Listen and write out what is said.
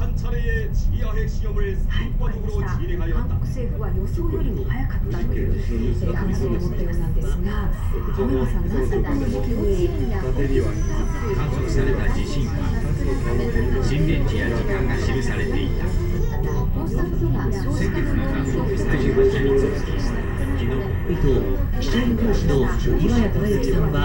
한 차례의 지하 핵시험을 성과적으로 진행하였다. 한국 정부가 예상보다 빠르게 방송을 못했습니다.気象予報士の岩谷忠之さんは